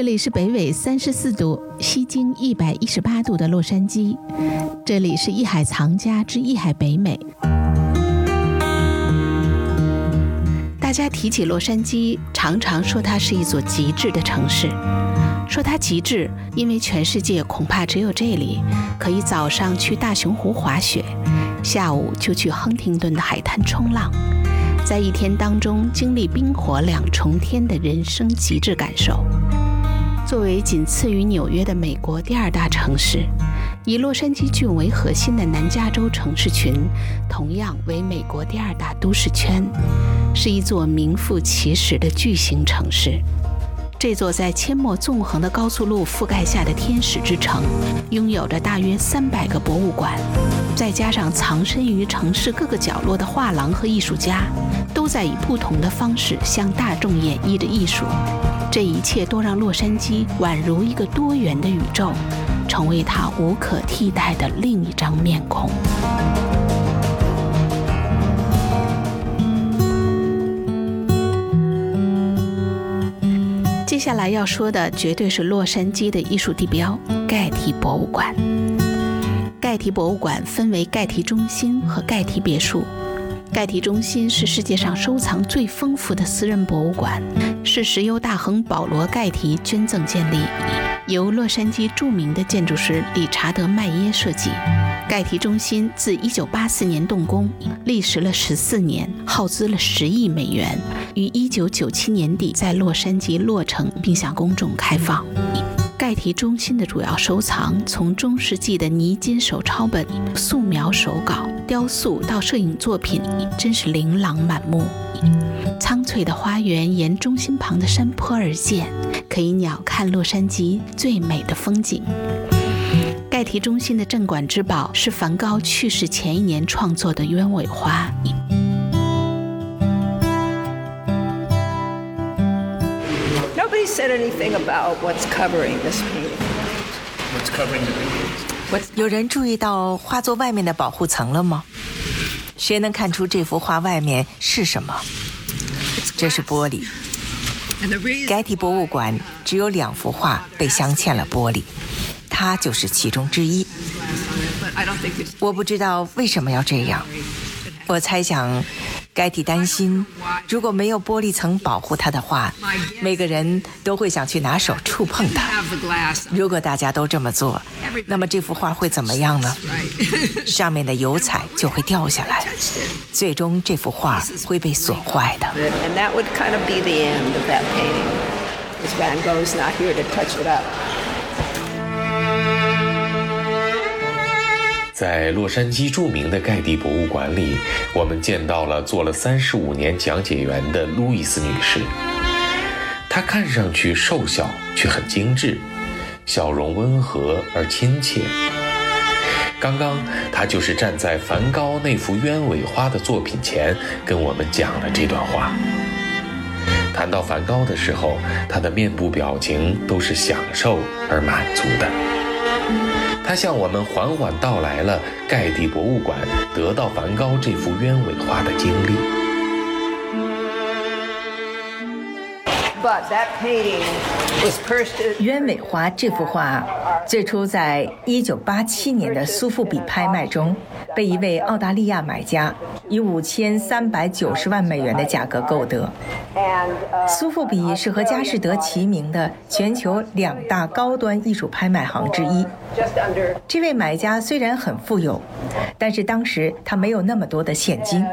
这里是北纬34度、西经118度的洛杉矶，这里是艺海藏家之艺海北美。大家提起洛杉矶，常常说它是一座极致的城市。说它极致，因为全世界恐怕只有这里可以早上去大熊湖滑雪，下午就去亨廷顿的海滩冲浪，在一天当中经历冰火两重天的人生极致感受。作为仅次于纽约的美国2大城市，以洛杉矶郡为核心的南加州城市群同样为美国2大都市圈，是一座名副其实的巨型城市。这座在阡陌纵横的高速路覆盖下的天使之城，拥有着大约300个博物馆，再加上藏身于城市各个角落的画廊和艺术家，都在以不同的方式向大众演绎着艺术。这一切都让洛杉矶宛如一个多元的宇宙，成为它无可替代的另一张面孔。接下来要说的绝对是洛杉矶的艺术地标——盖提博物馆。盖提博物馆分为盖提中心和盖提别墅。盖提中心是世界上收藏最丰富的私人博物馆，是石油大亨保罗·盖提捐赠建立，由洛杉矶著名的建筑师理查德·迈耶设计。盖提中心自1984年动工，历时了14年，耗资了10亿美元，于1997年底在洛杉矶落成并向公众开放。盖提中心的主要收藏从中世纪的泥金手抄本、素描手稿、雕塑到摄影作品，真是琳琅满目。苍翠的花园沿中心旁的山坡而建，可以鸟瞰洛杉矶最美的风景。盖提中心的镇馆之宝是梵高去世前一年创作的鸢尾花。Nobody said anything about what's covering this painting. What's covering the painting? 有人注意到画作外面的保护层了吗？谁能看出这幅画外面是什么？这是玻璃。盖提博物馆只有2幅画被镶嵌了玻璃，它就是其中之一。我不知道为什么要这样，我猜想盖提担心如果没有玻璃层保护它的话，每个人都会想去拿手触碰它。如果大家都这么做，那么这幅画会怎么样呢？上面的油彩就会掉下来，最终这幅画会被损坏的。在洛杉矶著名的盖蒂博物馆里，我们见到了做了35年讲解员的路易斯女士。她看上去瘦小却很精致，笑容温和而亲切。刚刚她就是站在梵高那幅鸢尾花的作品前跟我们讲了这段话。谈到梵高的时候，她的面部表情都是享受而满足的。他向我们缓缓道来了盖蒂博物馆得到梵高这幅鸢尾花的经历。鸢尾花这幅画最初在1987年的苏富比拍卖中被一位澳大利亚买家以5390万美元的价格购得。苏富比是和佳士得齐名的全球2大高端艺术拍卖行之一。这位买家虽然很富有，但是当时他没有那么多的现金，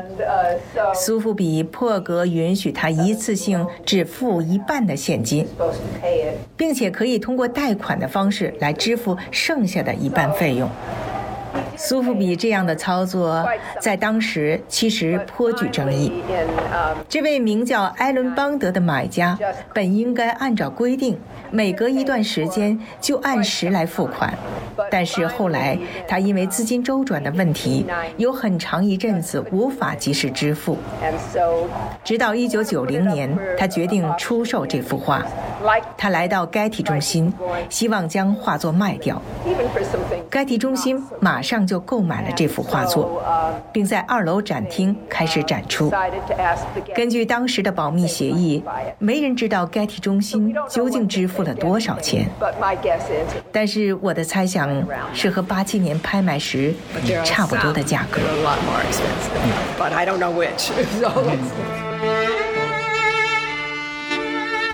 苏富比破格允许他一次性只付1半的现金，并且可以通过贷款的方式来支付剩下的1半费用。苏富比这样的操作在当时其实颇具争议。这位名叫埃伦邦德的买家本应该按照规定每隔一段时间就按时来付款，但是后来他因为资金周转的问题有很长一阵子无法及时支付，直到1990年他决定出售这幅画。他来到盖提中心，希望将画作卖掉。盖提中心马上就购买了这幅画作，并在2楼展厅开始展出。根据当时的保密协议，没人知道该体中心究竟支付了多少钱。但是我的猜想是和87年拍卖时差不多的价格。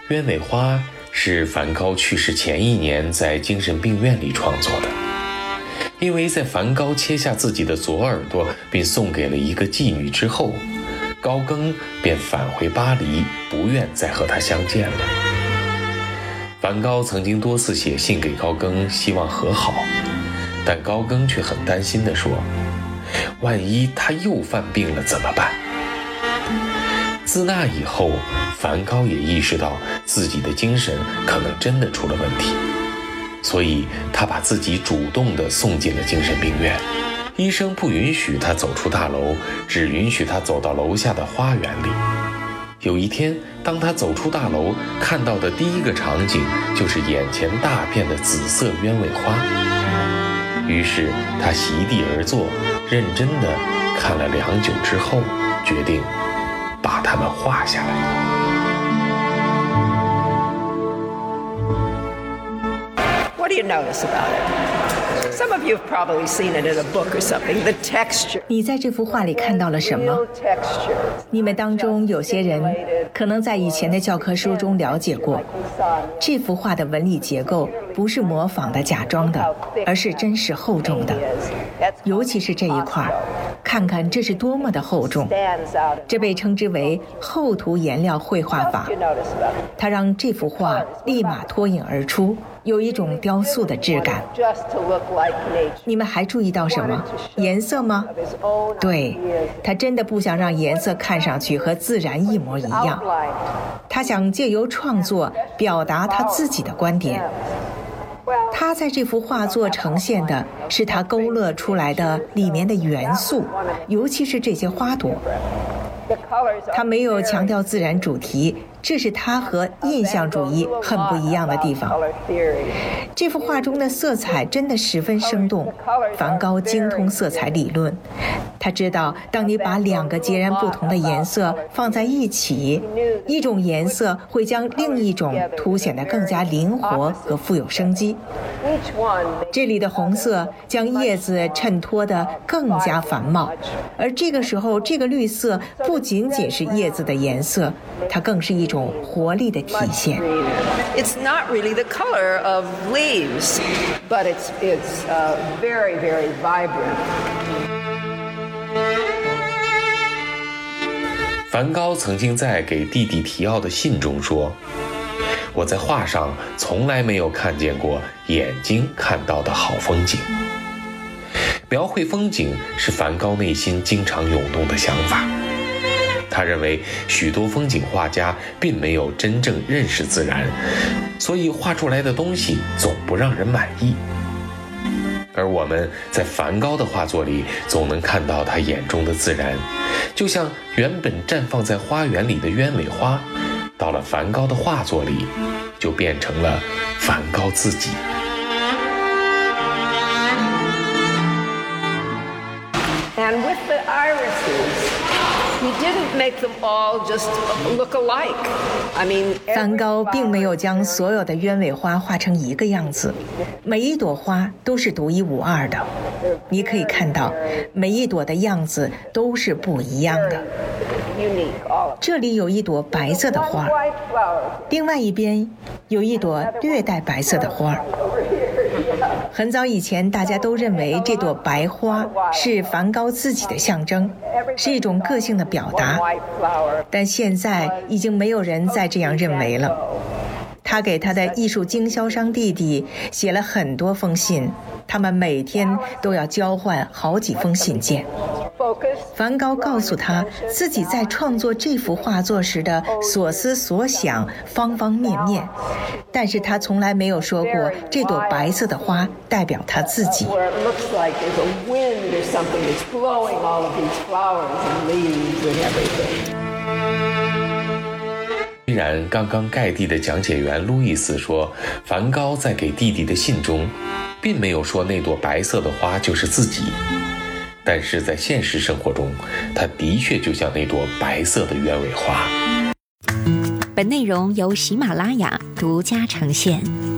鸢尾花是梵高去世前1年在精神病院里创作的，因为在梵高切下自己的左耳朵并送给了一个妓女之后，高更便返回巴黎，不愿再和他相见了。梵高曾经多次写信给高更，希望和好，但高更却很担心地说，万一他又犯病了怎么办？自那以后，梵高也意识到自己的精神可能真的出了问题，所以他把自己主动地送进了精神病院。医生不允许他走出大楼，只允许他走到楼下的花园里。有一天，当他走出大楼，看到的第一个场景就是眼前大片的紫色鸢尾花。于是他席地而坐，认真地看了良久之后，决定把它们画下来。What do you notice about it? Some of you have probably seen it in a book or something. The texture. 你在这幅画里看到了什么？你们当中有些人可能在以前的教科书中了解过，这幅画的纹理结构不是模仿的、假装的，而是真实厚重的。尤其是这一块，看看这是多么的厚重，这被称之为厚涂颜料绘画法。它让这幅画立马脱颖而出，有一种雕塑的质感。你们还注意到什么？颜色吗？对，他真的不想让颜色看上去和自然一模一样，他想借由创作表达他自己的观点。他在这幅画作呈现的是他勾勒出来的里面的元素，尤其是这些花朵。他没有强调自然主题，这是他和印象主义很不一样的地方。这幅画中的色彩真的十分生动，梵高精通色彩理论，他知道当你把2个截然不同的颜色放在一起，一种颜色会将另一种凸显得更加灵活和富有生机。这里的红色将叶子衬托得更加繁茂，而这个时候这个绿色不仅仅是叶子的颜色，它更是一种活力的体现。It's not really the color of leaves, but it's very, very vibrant. 梵高曾经在给弟弟提奥的信中说，我在画上从来没有看见过眼睛看到的好风景。描绘风景是梵高内心经常涌动的想法。他认为许多风景画家并没有真正认识自然，所以画出来的东西总不让人满意。而我们在梵高的画作里总能看到他眼中的自然，就像原本绽放在花园里的鸢尾花，到了梵高的画作里就变成了梵高自己。And with the irises.He didn't make them all just look alike. I mean, 梵高并没有将所有的鸢尾花画成一个样子，每一朵花都是独一无二的。你可以看到，每一朵的样子都是不一样的。这里有一朵白色的花，另外一边有一朵略带白色的花。很早以前，大家都认为这朵白花是梵高自己的象征，是一种个性的表达，但现在已经没有人再这样认为了。他给他的艺术经销商弟弟写了很多封信，他们每天都要交换好几封信件。梵高告诉他自己在创作这幅画作时的所思所想，方方面面，但是他从来没有说过这朵白色的花代表他自己。虽然刚刚盖蒂的讲解员路易斯说，梵高在给弟弟的信中并没有说那朵白色的花就是自己，但是在现实生活中，它的确就像那朵白色的鸢尾花。本内容由喜马拉雅独家呈现。